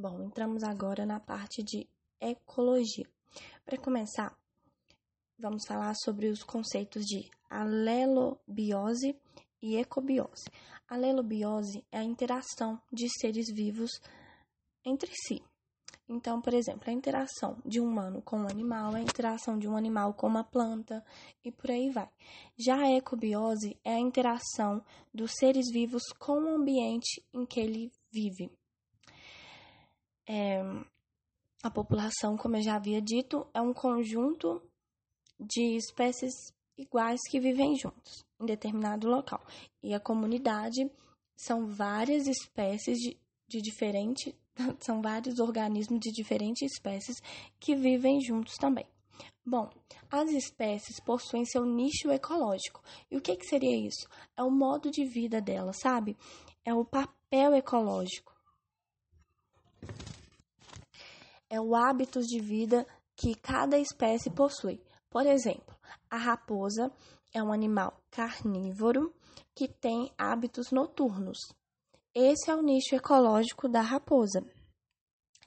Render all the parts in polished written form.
Bom, entramos agora na parte de ecologia. Para começar, vamos falar sobre os conceitos de alelobiose e ecobiose. A alelobiose é a interação de seres vivos entre si. Então, por exemplo, a interação de um humano com um animal, a interação de um animal com uma planta e por aí vai. Já a ecobiose é a interação dos seres vivos com o ambiente em que ele vive. A população, como eu já havia dito, é um conjunto de espécies iguais que vivem juntos em determinado local. E a comunidade são várias espécies de diferentes... São vários organismos de diferentes espécies que vivem juntos também. Bom, as espécies possuem seu nicho ecológico. E o que seria isso? É o modo de vida dela, sabe? É o papel ecológico. É o hábito de vida que cada espécie possui. Por exemplo, a raposa é um animal carnívoro que tem hábitos noturnos. Esse é o nicho ecológico da raposa.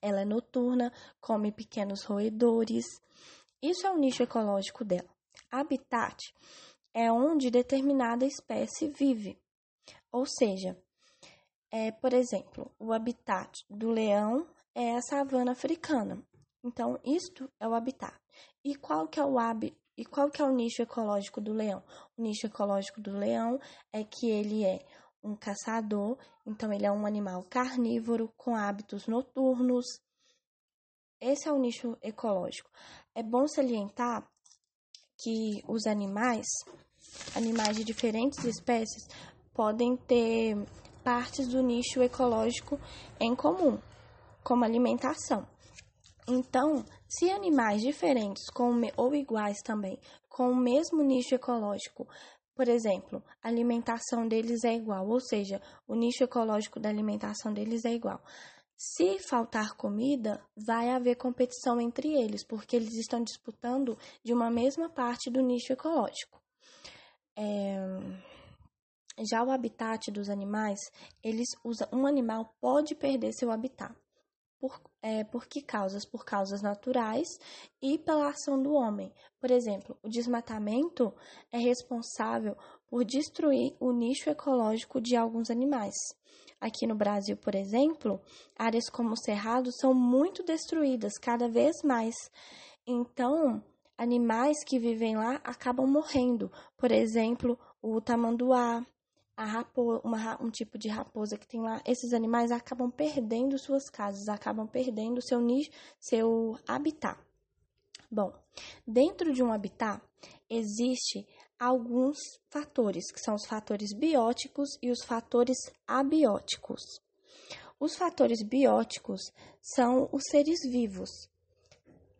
Ela é noturna, come pequenos roedores. Isso é o nicho ecológico dela. Habitat é onde determinada espécie vive. Ou seja, por exemplo, o habitat do leão é a savana africana. Então, isto é o habitat. E qual que é o nicho ecológico do leão? O nicho ecológico do leão é que ele é um caçador, então ele é um animal carnívoro com hábitos noturnos. Esse é o nicho ecológico. É bom salientar que os animais de diferentes espécies, podem ter partes do nicho ecológico em comum, como alimentação. Então, se animais diferentes ou iguais também, com o mesmo nicho ecológico, por exemplo, a alimentação deles é igual, ou seja, o nicho ecológico da alimentação deles é igual. Se faltar comida, vai haver competição entre eles, porque eles estão disputando de uma mesma parte do nicho ecológico. Já o habitat dos animais, um animal pode perder seu habitat. Por que causas? Por causas naturais e pela ação do homem. Por exemplo, o desmatamento é responsável por destruir o nicho ecológico de alguns animais. Aqui no Brasil, por exemplo, áreas como o Cerrado são muito destruídas cada vez mais. Então, animais que vivem lá acabam morrendo. Por exemplo, o tamanduá. Um tipo de raposa que tem lá, esses animais acabam perdendo suas casas, acabam perdendo seu nicho, seu habitat. Bom, dentro de um habitat existe alguns fatores, que são os fatores bióticos e os fatores abióticos. Os fatores bióticos são os seres vivos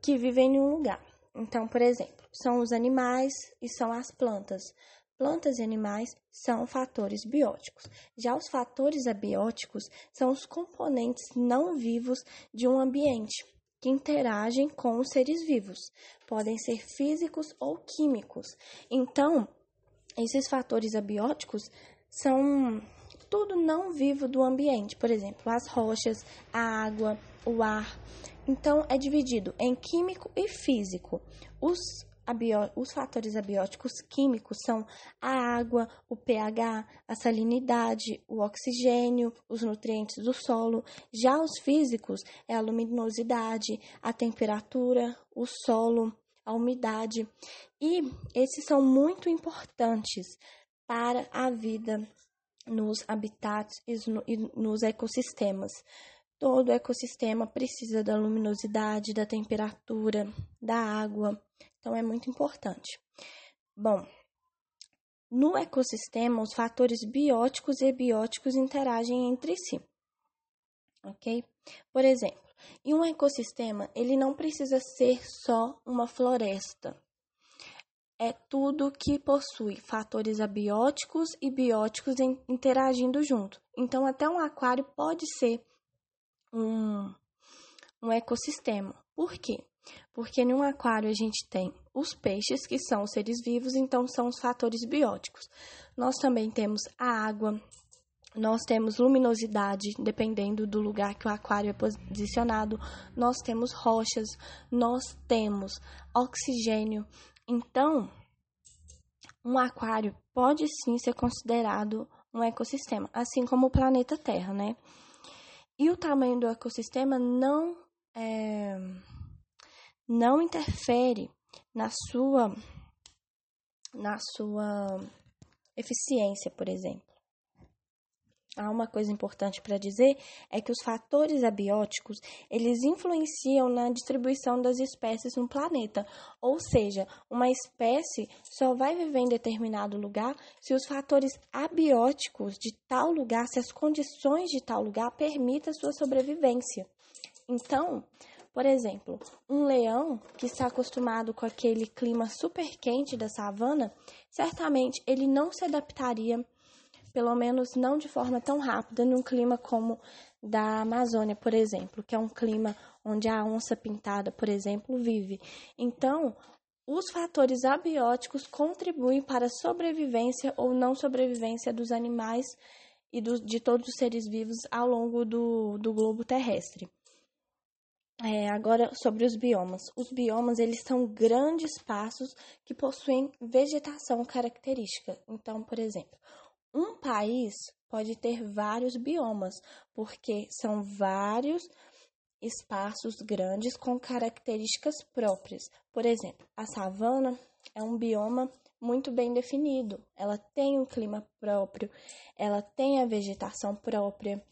que vivem em um lugar. Então, por exemplo, são os animais e são as plantas. Plantas e animais são fatores bióticos. Já os fatores abióticos são os componentes não vivos de um ambiente que interagem com os seres vivos. Podem ser físicos ou químicos. Então, esses fatores abióticos são tudo não vivo do ambiente. Por exemplo, as rochas, a água, o ar. Então, é dividido em químico e físico. Os fatores abióticos químicos são a água, o pH, a salinidade, o oxigênio, os nutrientes do solo. Já os físicos é a luminosidade, a temperatura, o solo, a umidade. E esses são muito importantes para a vida nos habitats e nos ecossistemas. Todo ecossistema precisa da luminosidade, da temperatura, da água. Então, é muito importante. Bom, no ecossistema, os fatores bióticos e abióticos interagem entre si, ok? Por exemplo, em um ecossistema, ele não precisa ser só uma floresta. É tudo que possui fatores abióticos e bióticos interagindo junto. Então, até um aquário pode ser um ecossistema. Por quê? Porque num aquário a gente tem os peixes, que são os seres vivos, então são os fatores bióticos. Nós também temos a água, Nós temos luminosidade, dependendo do lugar que o aquário é posicionado. Nós temos rochas, nós temos oxigênio. Então, um aquário pode sim ser considerado um ecossistema, assim como o planeta Terra, né? E o tamanho do ecossistema não interfere na sua eficiência, por exemplo. Há uma coisa importante para dizer, é que os fatores abióticos, eles influenciam na distribuição das espécies no planeta. Ou seja, uma espécie só vai viver em determinado lugar se os fatores abióticos de tal lugar, se as condições de tal lugar permitem a sua sobrevivência. Então, por exemplo, um leão que está acostumado com aquele clima super quente da savana, certamente ele não se adaptaria, pelo menos não de forma tão rápida, num clima como da Amazônia, por exemplo, que é um clima onde a onça pintada, por exemplo, vive. Então, os fatores abióticos contribuem para a sobrevivência ou não sobrevivência dos animais e de todos os seres vivos ao longo do globo terrestre. Agora, sobre os biomas. Os biomas, eles são grandes espaços que possuem vegetação característica. Então, por exemplo, um país pode ter vários biomas, porque são vários espaços grandes com características próprias. Por exemplo, a savana é um bioma muito bem definido. Ela tem um clima próprio, ela tem a vegetação própria,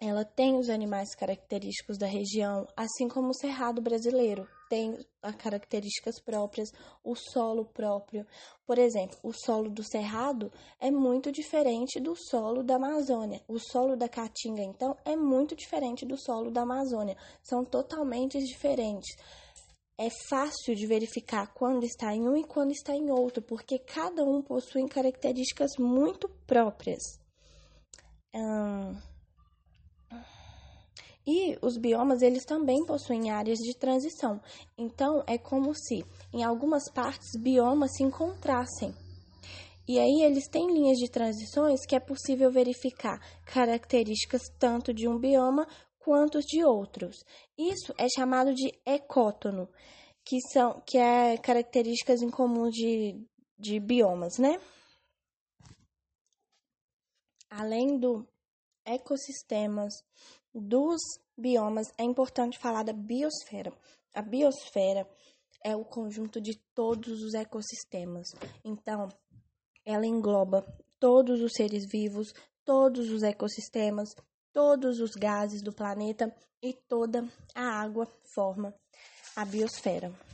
ela tem os animais característicos da região, assim como o cerrado brasileiro tem as características próprias, o solo próprio. Por exemplo, o solo do cerrado é muito diferente do solo da Amazônia. O solo da Caatinga, então, é muito diferente do solo da Amazônia. São totalmente diferentes. É fácil de verificar quando está em um e quando está em outro, porque cada um possui características muito próprias. E os biomas, eles também possuem áreas de transição. Então, é como se, em algumas partes, biomas se encontrassem. E aí, eles têm linhas de transições que é possível verificar características tanto de um bioma quanto de outros. Isso é chamado de ecótono, que é características em comum de biomas, né? Além do ecossistemas, dos biomas, é importante falar da biosfera. A biosfera é o conjunto de todos os ecossistemas. Então, ela engloba todos os seres vivos, todos os ecossistemas, todos os gases do planeta e toda a água forma a biosfera.